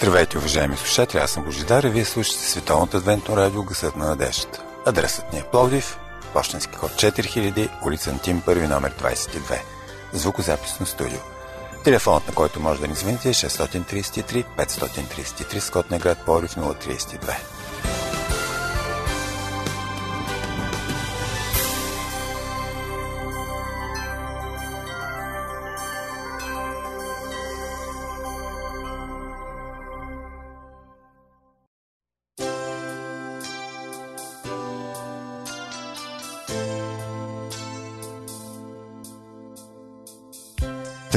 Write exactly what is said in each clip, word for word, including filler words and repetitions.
Здравейте, уважаеми слушатели, аз съм Божидар и вие слушате Световното адвентно радио, гласът на надеждата. Адресът ни е Пловдив, пощенски код четири хиляди, улица Антим, първи номер двайсет и две, звукозаписно студио. Телефонът, на който може да ни звъните е шест три три пет три три, с код на град Пловдив нула три две.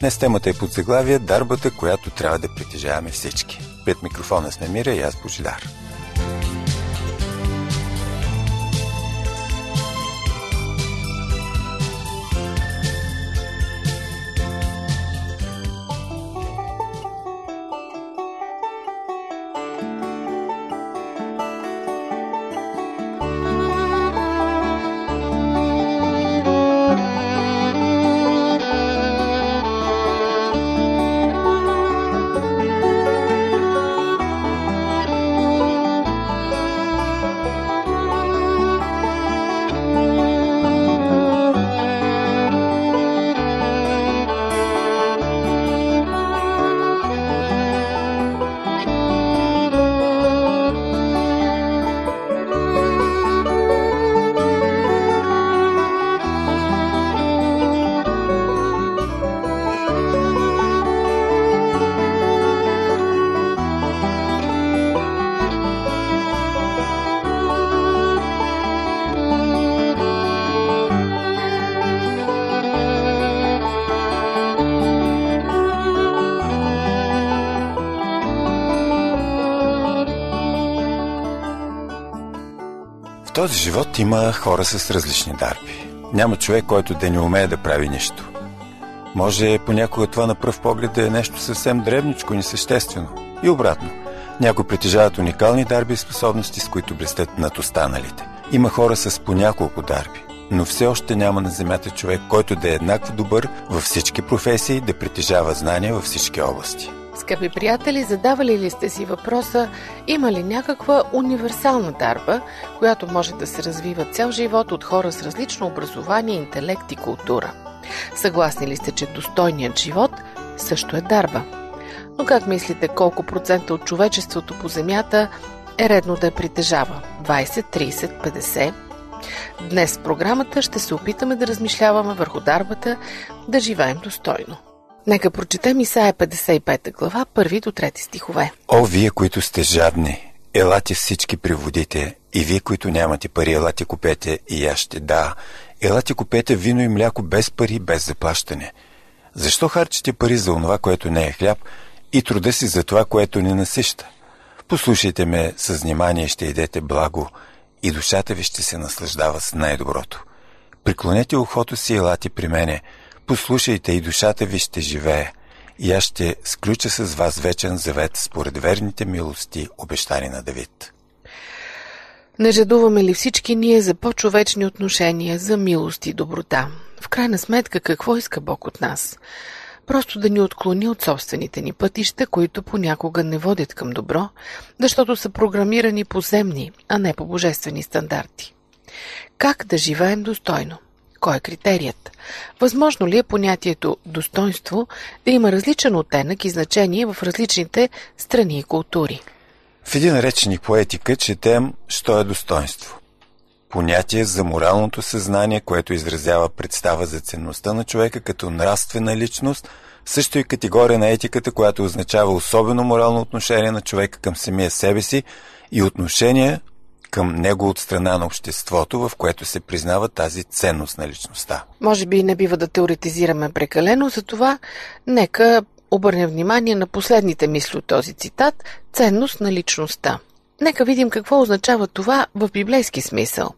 Днес темата е под заглавие «Дарбата, която трябва да притежаваме всички». Пред микрофона сме Мира и аз Божидар. В този живот има хора с различни дарби. Няма човек, който да не умее да прави нищо. Може понякога това на пръв поглед да е нещо съвсем дребничко, несъществено. И обратно. Някои притежават уникални дарби и способности, с които блестят над останалите. Има хора с по няколко дарби, но все още няма на земята човек, който да е еднакво добър във всички професии, да притежава знания във всички области. Скъпи приятели, задавали ли сте си въпроса, има ли някаква универсална дарба, която може да се развива цял живот от хора с различно образование, интелект и култура? Съгласни ли сте, че достойният живот също е дарба? Но как мислите, колко процента от човечеството по земята е редно да я притежава? двайсет, трийсет, петдесет? Днес в програмата ще се опитаме да размишляваме върху дарбата да живеем достойно. Нека прочетем Исаия петдесет и пета глава, първи до трети стихове. О, вие, които сте жадни, елате всички при водите, и вие, които нямате пари, елате купете и яще, да, елате купете вино и мляко без пари, без заплащане. Защо харчите пари за онова, което не е хляб, и труда си за това, което не насища? Послушайте ме с внимание и ще идете благо, и душата ви ще се наслаждава с най-доброто. Приклонете ухото си и елате при мене, послушайте и душата ви ще живее, и аз ще сключа с вас вечен завет според верните милости, обещани на Давид. Не жадуваме ли всички ние за по-човечни отношения, за милост и доброта? В крайна сметка, какво иска Бог от нас? Просто да ни отклони от собствените ни пътища, които понякога не водят към добро, защото са програмирани по земни, а не по божествени стандарти. Как да живеем достойно? Кой е критерият? Възможно ли е понятието достоинство да има различен оттенък и значение в различните страни и култури? В един речник по етика четем «Що е достоинство?» Понятие за моралното съзнание, което изразява представа за ценността на човека като нравствена личност, също и категория на етиката, която означава особено морално отношение на човека към самия себе си и отношение към него от страна на обществото, в което се признава тази ценност на личността. Може би не бива да теоретизираме прекалено, затова нека обърнем внимание на последните мисли от този цитат – ценност на личността. Нека видим какво означава това в библейски смисъл.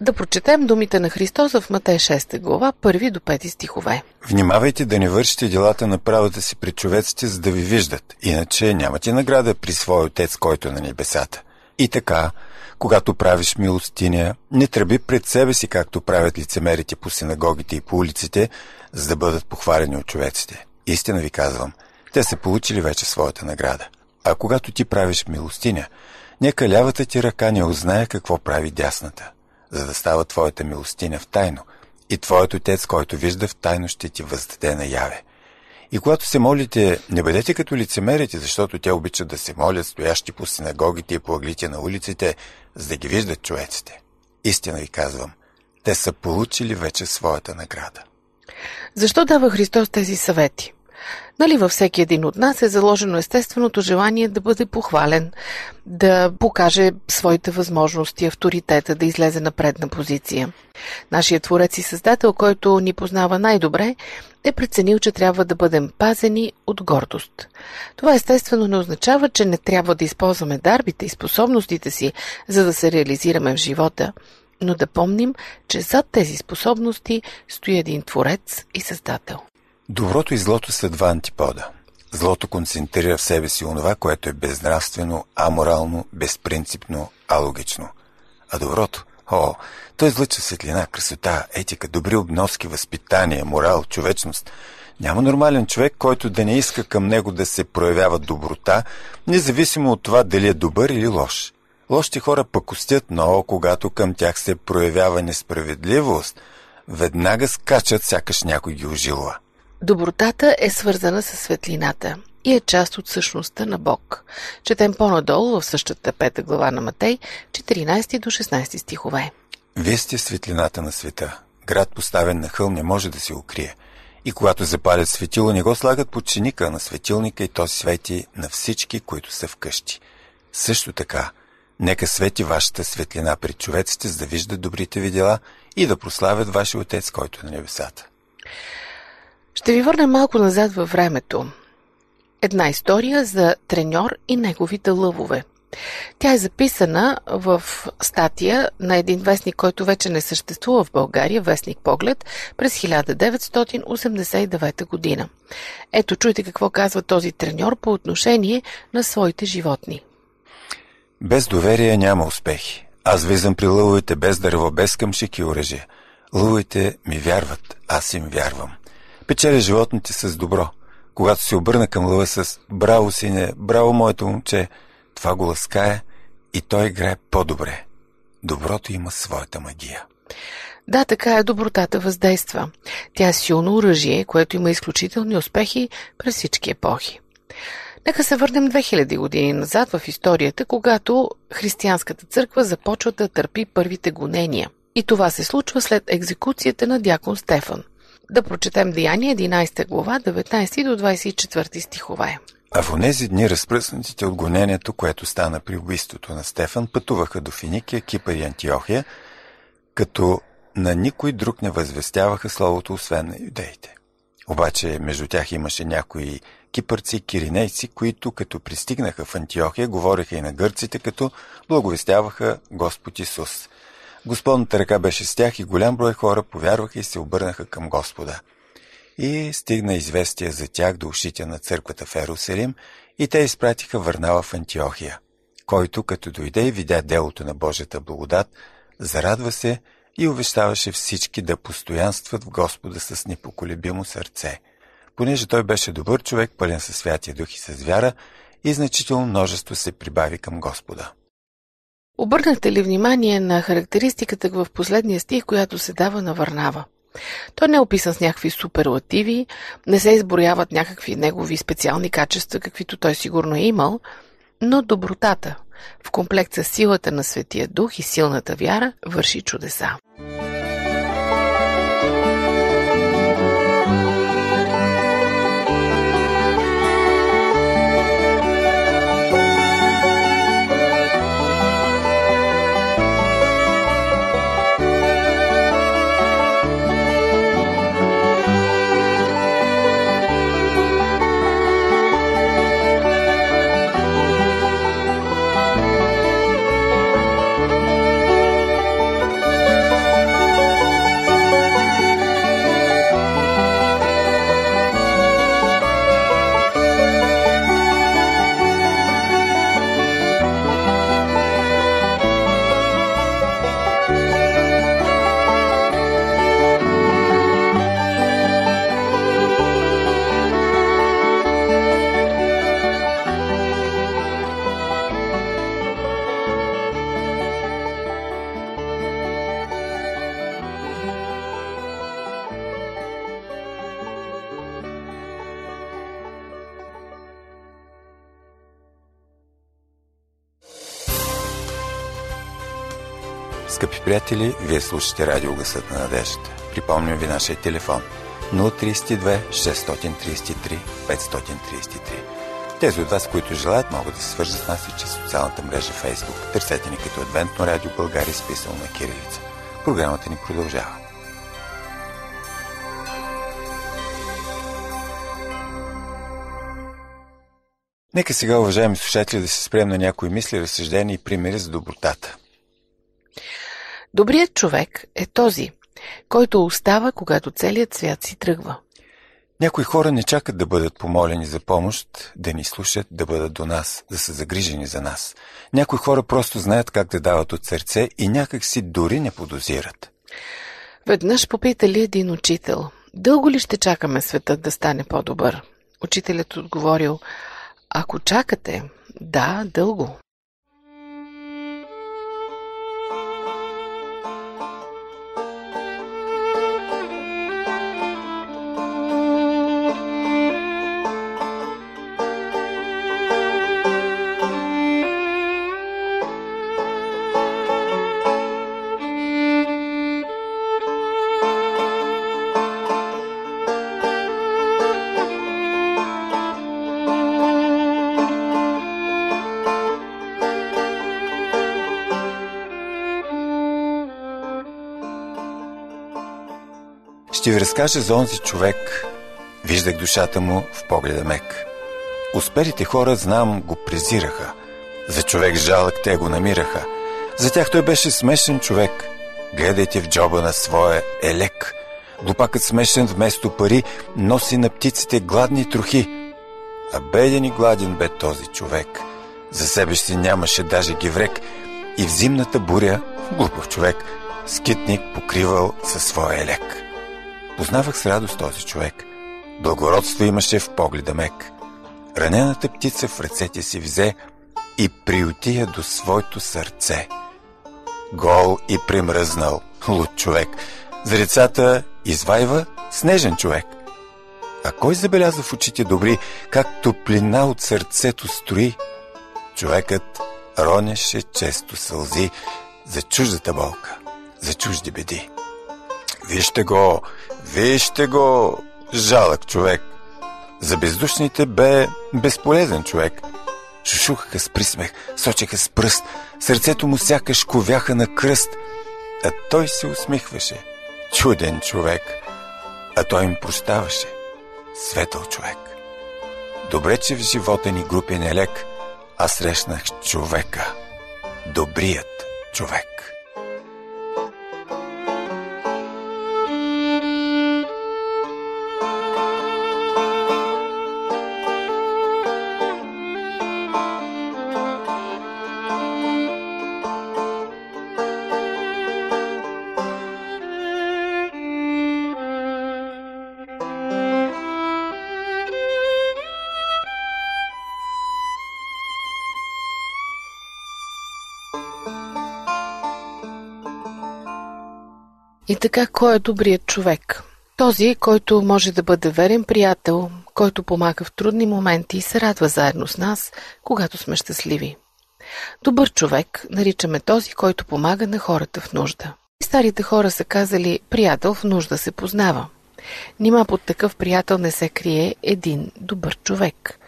Да прочетем думите на Христос в Матей шеста глава, първи до пети стихове. Внимавайте да не вършите делата на правата си пред човеците, за да ви виждат, иначе нямате награда при своя Отец, който е на небесата. И така, когато правиш милостиня, не тръби пред себе си, както правят лицемерите по синагогите и по улиците, за да бъдат похвалени от човеците. Истина ви казвам, те са получили вече своята награда. А когато ти правиш милостиня, нека лявата ти ръка не узнае какво прави дясната, за да става твоята милостиня в тайно, и твоят Отец, който вижда в тайно, ще ти въздаде наяве. И когато се молите, не бъдете като лицемерите, защото те обичат да се молят, стоящи по синагогите и по ъглите на улиците, за да ги виждат човеците. Истина ви казвам, те са получили вече своята награда. Защо дава Христос тези съвети? Нали във всеки един от нас е заложено естественото желание да бъде похвален, да покаже своите възможности, авторитета, да излезе на предна позиция. Нашият Творец и Създател, който ни познава най-добре, е преценил, че трябва да бъдем пазени от гордост. Това естествено не означава, че не трябва да използваме дарбите и способностите си, за да се реализираме в живота, но да помним, че зад тези способности стои един Творец и Създател. Доброто и злото са два антипода. Злото концентрира в себе си онова, което е безнравствено, аморално, безпринципно, алогично. А доброто, о, то излъчва светлина, красота, етика, добри обноски, възпитание, морал, човечност. Няма нормален човек, който да не иска към него да се проявява доброта, независимо от това дали е добър или лош. Лошите хора пакостят, но когато към тях се проявява несправедливост, веднага скачат, сякаш някой ги ожилва. Добротата е свързана със светлината и е част от същността на Бог. Четем по-надолу в същата пета глава на Матей, четиринайсети до шестнайсети стихове. Вие сте светлината на света. Град, поставен на хълм, не може да се укрие. И когато запалят светило, не го слагат под чиника на светилника и то свети на всички, които са вкъщи. Също така, нека свети вашата светлина пред човеците, за да виждат добрите ви дела и да прославят вашия Отец, който е на небесата. Ще ви върнем малко назад във времето. Една история за треньор и неговите лъвове. Тя е записана в статия на един вестник, който вече не съществува в България, вестник Поглед, през хиляда деветстотин осемдесет и девета година. Ето, чуйте какво казва този треньор по отношение на своите животни. Без доверие няма успехи. Аз влизам при лъвовете без дърво, без къмшик и оръжие. Лъвовете ми вярват, аз им вярвам. Печеля животните с добро. Когато се обърна към лъва с «Браво, сине! Браво, моето момче!», това го ласкае и той играе по-добре. Доброто има своята магия. Да, така е, добротата въздейства. Тя е силно оръжие, което има изключителни успехи през всички епохи. Нека се върнем две хиляди години назад в историята, когато християнската църква започва да търпи първите гонения. И това се случва след екзекуцията на дякон Стефан. Да прочетем Деяния единайсета глава, деветнайсети до двайсет и четвърти стихове. А в онези дни разпръснатите от гонението, което стана при убийството на Стефан, пътуваха до Финикия, Кипър и Антиохия, като на никой друг не възвестяваха словото, освен на юдеите. Обаче между тях имаше някои кипърци и киринейци, които като пристигнаха в Антиохия, говореха и на гърците, като благовестяваха Господ Исус. Господната ръка беше с тях и голям брой хора повярваха и се обърнаха към Господа. И стигна известие за тях до ушите на църквата в Еруселим и те изпратиха Върнава в Антиохия, който като дойде и видя делото на Божията благодат, зарадва се и увещаваше всички да постоянстват в Господа с непоколебимо сърце. Понеже той беше добър човек, пълен със Святия Дух и с вяра, и значително множество се прибави към Господа. Обърнахте ли внимание на характеристиката в последния стих, която се дава на Върнава? Той не е описан с някакви суперлативи, не се изброяват някакви негови специални качества, каквито той сигурно е имал, но добротата, в комплект с силата на Святия Дух и силната вяра, върши чудеса. Скъпи приятели, вие слушате радио Гласът на надеждата. Припомням ви нашия телефон нула три две шест три три пет три три. Тези от вас, които желаят, могат да се свържат с нас и чрез социалната мрежа Facebook. Търсете ни като Адвентно радио България с писано на кирилица. Програмата ни продължава. Нека сега, уважаеми слушатели, да се спрем на някои мисли, разсъждения и примери за добротата. Добрият човек е този, който остава, когато целият свят си тръгва. Някои хора не чакат да бъдат помолени за помощ, да ни слушат, да бъдат до нас, да са загрижени за нас. Някои хора просто знаят как да дават от сърце и някак си дори не подозират. Веднъж попитали един учител: дълго ли ще чакаме светът да стане по-добър? Учителят отговорил: ако чакате, да, дълго. Ще ви разкажа за онзи човек. Виждах душата му в погледа мек. Успелите хора, знам, го презираха. За човек жалък те го намираха. За тях той беше смешен човек. Гледайте в джоба на своя елек. Глупакът смешен вместо пари носи на птиците гладни трохи. А беден и гладен бе този човек. За себе си нямаше даже геврек. И в зимната буря, глупав човек, скитник покривал със своя елек. Познавах с радост този човек. Благородство имаше в погледа мек. Ранената птица в ръцете си взе и приотия до своето сърце. Гол и примръзнал, луд човек. За рецата извайва снежен човек. А кой забелязва в очите добри, как топлина от сърцето строи? Човекът ронеше често сълзи за чуждата болка, за чужди беди. Вижте го, вижте го, жалък човек. За бездушните бе безполезен човек. Шушухаха с присмех, сочеха с пръст, сърцето му сякаш ковяха на кръст. А той се усмихваше, чуден човек. А той им прощаваше, светъл човек. Добре, че в живота ни групи нелек, аз срещнах човека, добрият човек. И така, кой е добрият човек? Този, който може да бъде верен приятел, който помага в трудни моменти и се радва заедно с нас, когато сме щастливи. Добър човек наричаме този, който помага на хората в нужда. Старите хора са казали: приятел в нужда се познава. Нима под такъв приятел не се крие един добър човек.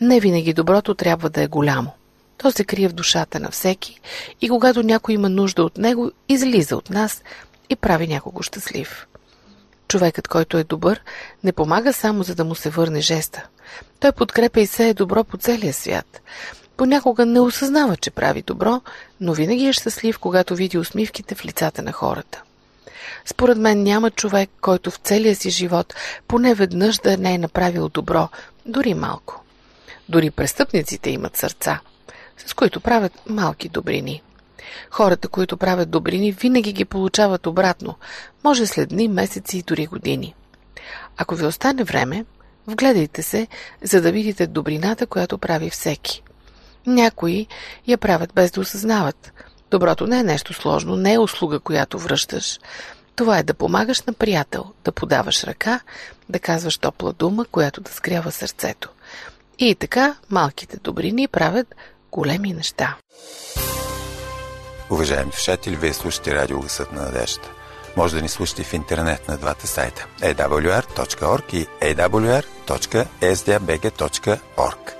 Не винаги доброто трябва да е голямо. То се крие в душата на всеки и когато някой има нужда от него, излиза от нас и прави някого щастлив. Човекът, който е добър, не помага само за да му се върне жеста. Той подкрепя и сее добро по целия свят. Понякога не осъзнава, че прави добро, но винаги е щастлив, когато види усмивките в лицата на хората. Според мен няма човек, който в целия си живот поне веднъж да не е направил добро, дори малко. Дори престъпниците имат сърца, с които правят малки добрини. Хората, които правят добрини, винаги ги получават обратно, може след дни, месеци и дори години. Ако ви остане време, вгледайте се, за да видите добрината, която прави всеки. Някои я правят без да осъзнават. Доброто не е нещо сложно, не е услуга, която връщаш. Това е да помагаш на приятел, да подаваш ръка, да казваш топла дума, която да сгрява сърцето. И така малките добрини правят големи неща. Уважаеми слушатели, вие слушате радио Гласът на надеждата. Може да ни слушате в интернет на двата сайта дабъл ю ар точка орг и дабъл ю дабъл ю дабъл ю точка ес ди а би джи точка орг.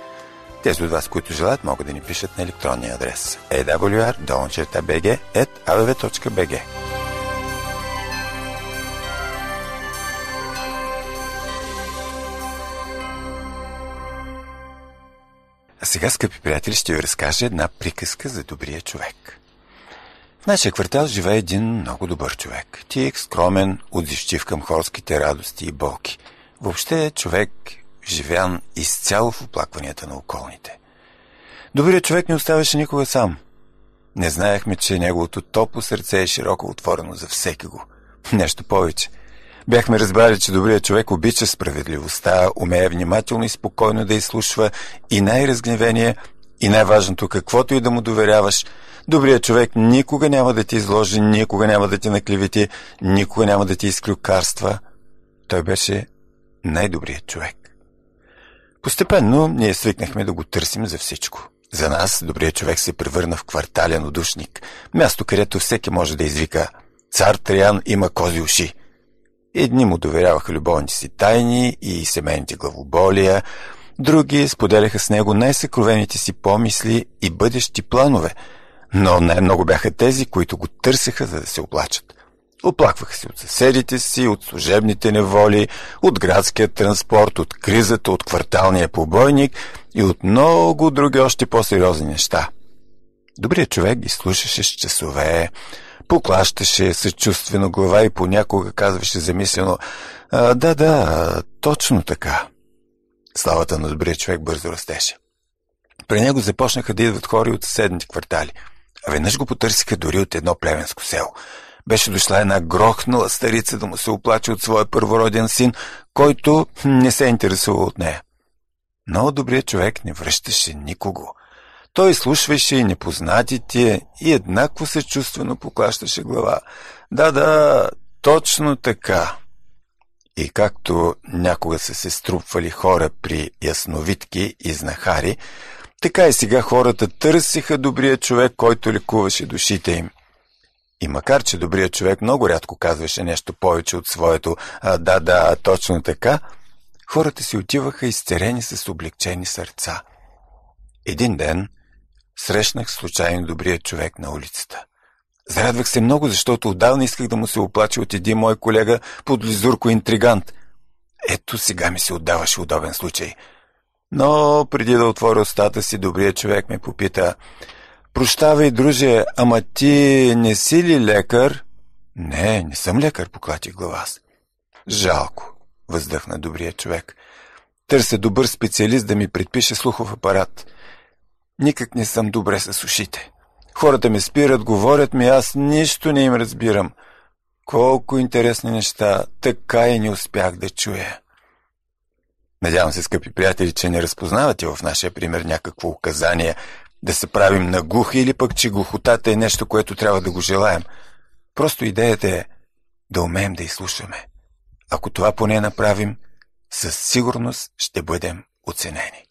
Тези от вас, които желаят, могат да ни пишат на електронния адрес дабъл ю дабъл ю дабъл ю точка ес ди а би джи точка орг. А сега, скъпи приятели, ще ви разкажа една приказка за добрия човек. В нашия квартал живее един много добър човек. Тих, скромен, отзивчив към хорските радости и болки. Въобще е човек, живян изцяло в оплакванията на околните. Добрият човек не оставаше никога сам. Не знаехме, че неговото топло сърце е широко отворено за всеки го. Нещо повече. Бяхме разбрали, че добрият човек обича справедливостта, умее внимателно и спокойно да изслушва и най-разгневение, и най-важното, каквото и да му доверяваш, добрият човек никога няма да ти изложи, никога няма да ти наклевети, никога няма да ти изклюкарства. Той беше най-добрият човек. Постепенно ние свикнахме да го търсим за всичко. За нас добрият човек се превърна в квартален одушник, място, където всеки може да извика «Цар Триан има кози уши». Едни му доверяваха любовните си тайни и семейните главоболия, други споделяха с него най-съкровените си помисли и бъдещи планове, но най-много бяха тези, които го търсеха, за да се оплачат. Оплакваха се от съседите си, от служебните неволи, от градския транспорт, от кризата, от кварталния побойник и от много други още по-сериозни неща. Добрият човек ги слушаше с часове, поклащаше съчувствено глава и понякога казваше замислено а, «Да, да, точно така». Славата на добрия човек бързо растеше. При него започнаха да идват хора от съседните квартали, а веднъж го потърсиха дори от едно плевенско село. Беше дошла една грохнала старица да му се оплаче от своя първороден син, който не се интересува от нея. Но добрият човек не връщаше никого. Той слушваше и непознатите и еднакво съчувствено поклащаше глава. Да, да, точно така. И както някога са се струпвали хора при ясновидки и знахари, така и сега хората търсиха добрия човек, който лекуваше душите им. И макар, че добрият човек много рядко казваше нещо повече от своето а, «Да, да, точно така», хората си отиваха изцерени с облегчени сърца. Един ден срещнах случайно добрия човек на улицата. Зарадвах се много, защото отдавна исках да му се оплача от един мой колега подлизурко-интригант. Ето сега ми се отдаваше удобен случай. Но преди да отворя устата си, добрият човек ме попита: «Прощавай, друже, ама ти не си ли лекар?» «Не, не съм лекар», поклатих глава аз. «Жалко», въздъхна добрият човек. «Търся добър специалист да ми предпише слухов апарат. Никак не съм добре с ушите. Хората ме спират, говорят ми, аз нищо не им разбирам. Колко интересни неща, така и не успях да чуя». Надявам се, скъпи приятели, че не разпознавате в нашия пример някакво указание да се правим на глухи или пък, че глухотата е нещо, което трябва да го желаем. Просто идеята е да умеем да изслушаме. Ако това поне направим, със сигурност ще бъдем оценени.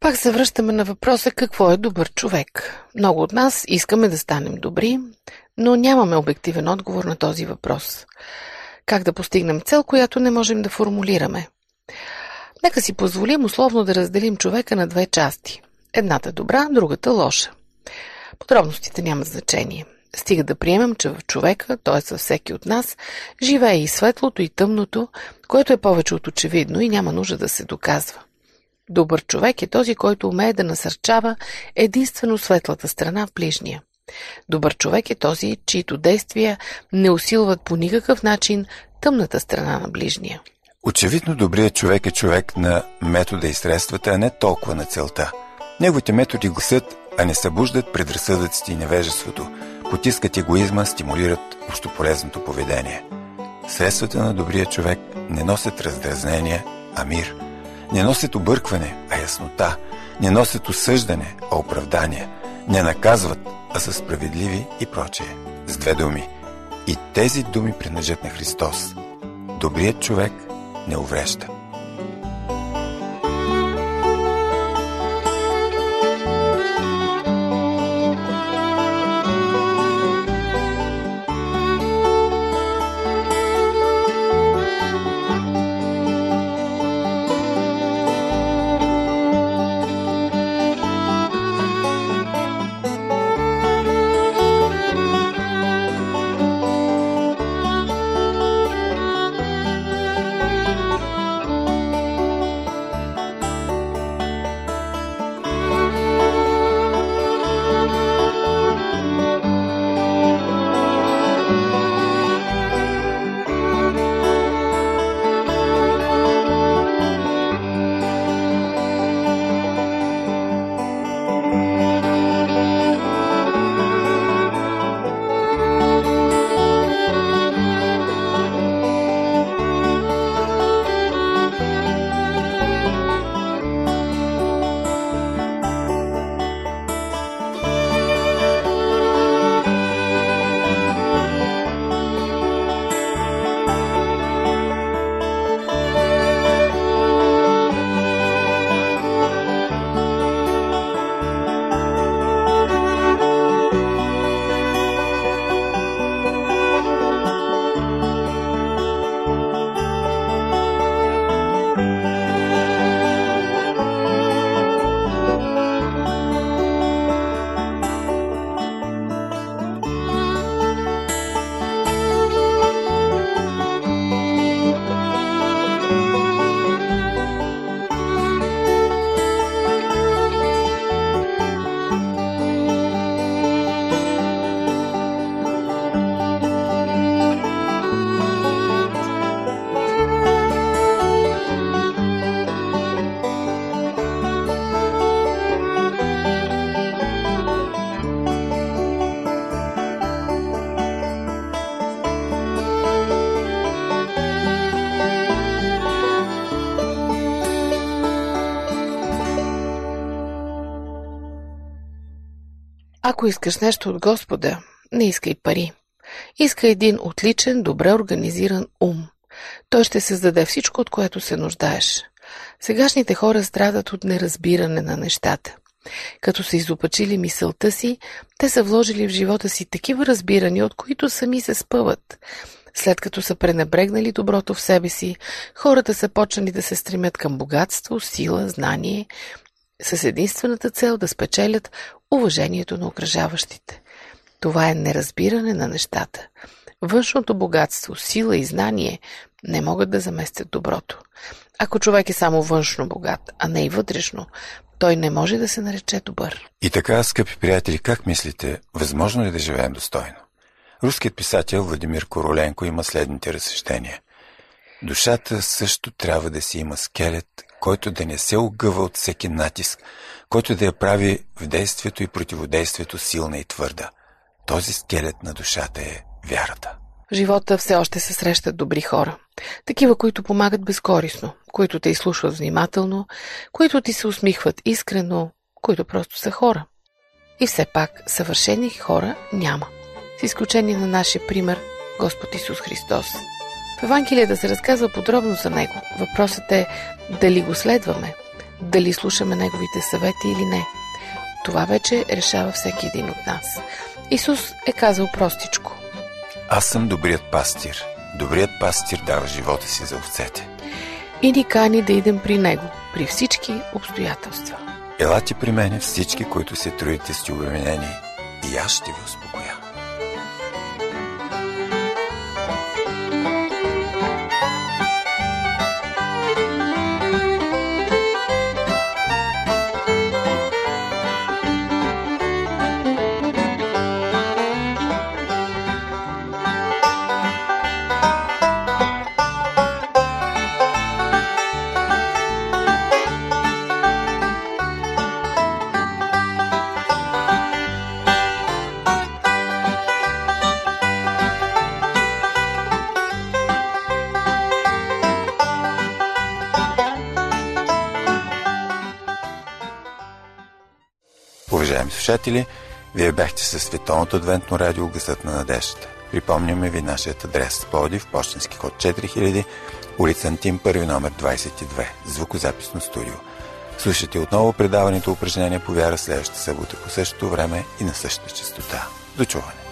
Пак се връщаме на въпроса какво е добър човек. Много от нас искаме да станем добри, но нямаме обективен отговор на този въпрос. Как да постигнем цел, която не можем да формулираме? Нека си позволим условно да разделим човека на две части. Едната добра, другата лоша. Подробностите нямат значение. Стига да приемем, че в човека, т.е. във всеки от нас, живее и светлото, и тъмното, което е повече от очевидно и няма нужда да се доказва. Добър човек е този, който умее да насърчава единствено светлата страна в ближния. Добър човек е този, чието действия не усилват по никакъв начин тъмната страна на ближния. Очевидно, добрият човек е човек на метода и средствата, а не толкова на целта. Неговите методи гласят, а не събуждат предразсъдъците и невежеството, потискат егоизма, стимулират общополезното поведение. Средствата на добрия човек не носят раздразнение, а мир. Не носят объркване, а яснота. Не носят осъждане, а оправдание. Не наказват, а са справедливи и прочее. С две думи. И тези думи принадлежат на Христос. Добрият човек не уврежда. Ако искаш нещо от Господа, не искай пари. Иска един отличен, добре организиран ум. Той ще създаде всичко, от което се нуждаеш. Сегашните хора страдат от неразбиране на нещата. Като са изопачили мисълта си, те са вложили в живота си такива разбирания, от които сами се спъват. След като са пренебрегнали доброто в себе си, хората са почнали да се стремят към богатство, сила, знание, с единствената цел да спечелят уважението на окръжаващите. Това е неразбиране на нещата. Външното богатство, сила и знание не могат да заместят доброто. Ако човек е само външно богат, а не и вътрешно, той не може да се нарече добър. И така, скъпи приятели, как мислите, възможно ли да живеем достойно? Руският писател Владимир Короленко има следните разсъждения. Душата също трябва да си има скелет, който да не се огъва от всеки натиск, който да я прави в действието и противодействието силна и твърда. Този скелет на душата е вярата. В живота все още се срещат добри хора. Такива, които помагат безкорисно, които те изслушват внимателно, които ти се усмихват искрено, които просто са хора. И все пак съвършени хора няма. С изключение на нашия пример Господ Исус Христос. В Евангелие да се разказва подробно за Него. Въпросът е дали го следваме, дали слушаме Неговите съвети или не. Това вече решава всеки един от нас. Исус е казал простичко. Аз съм добрият пастир. Добрият пастир дава живота си за овцете. И ни кани да идем при Него, при всички обстоятелства. Елате при мене всички, които се трудите сте обременени, и аз ще ви успокоя. Уважаеми слушатели, вие бяхте със Световното адвентно радио Гласът на надеждата. Припомняме ви нашия адрес: Пловдив, пощенски код четири хиляди, улица Антим, първи номер двадесет и две, звукозаписно студио. Слушайте отново предаването упражнения по вяра следващата събота по същото време и на същата честота. До чуване!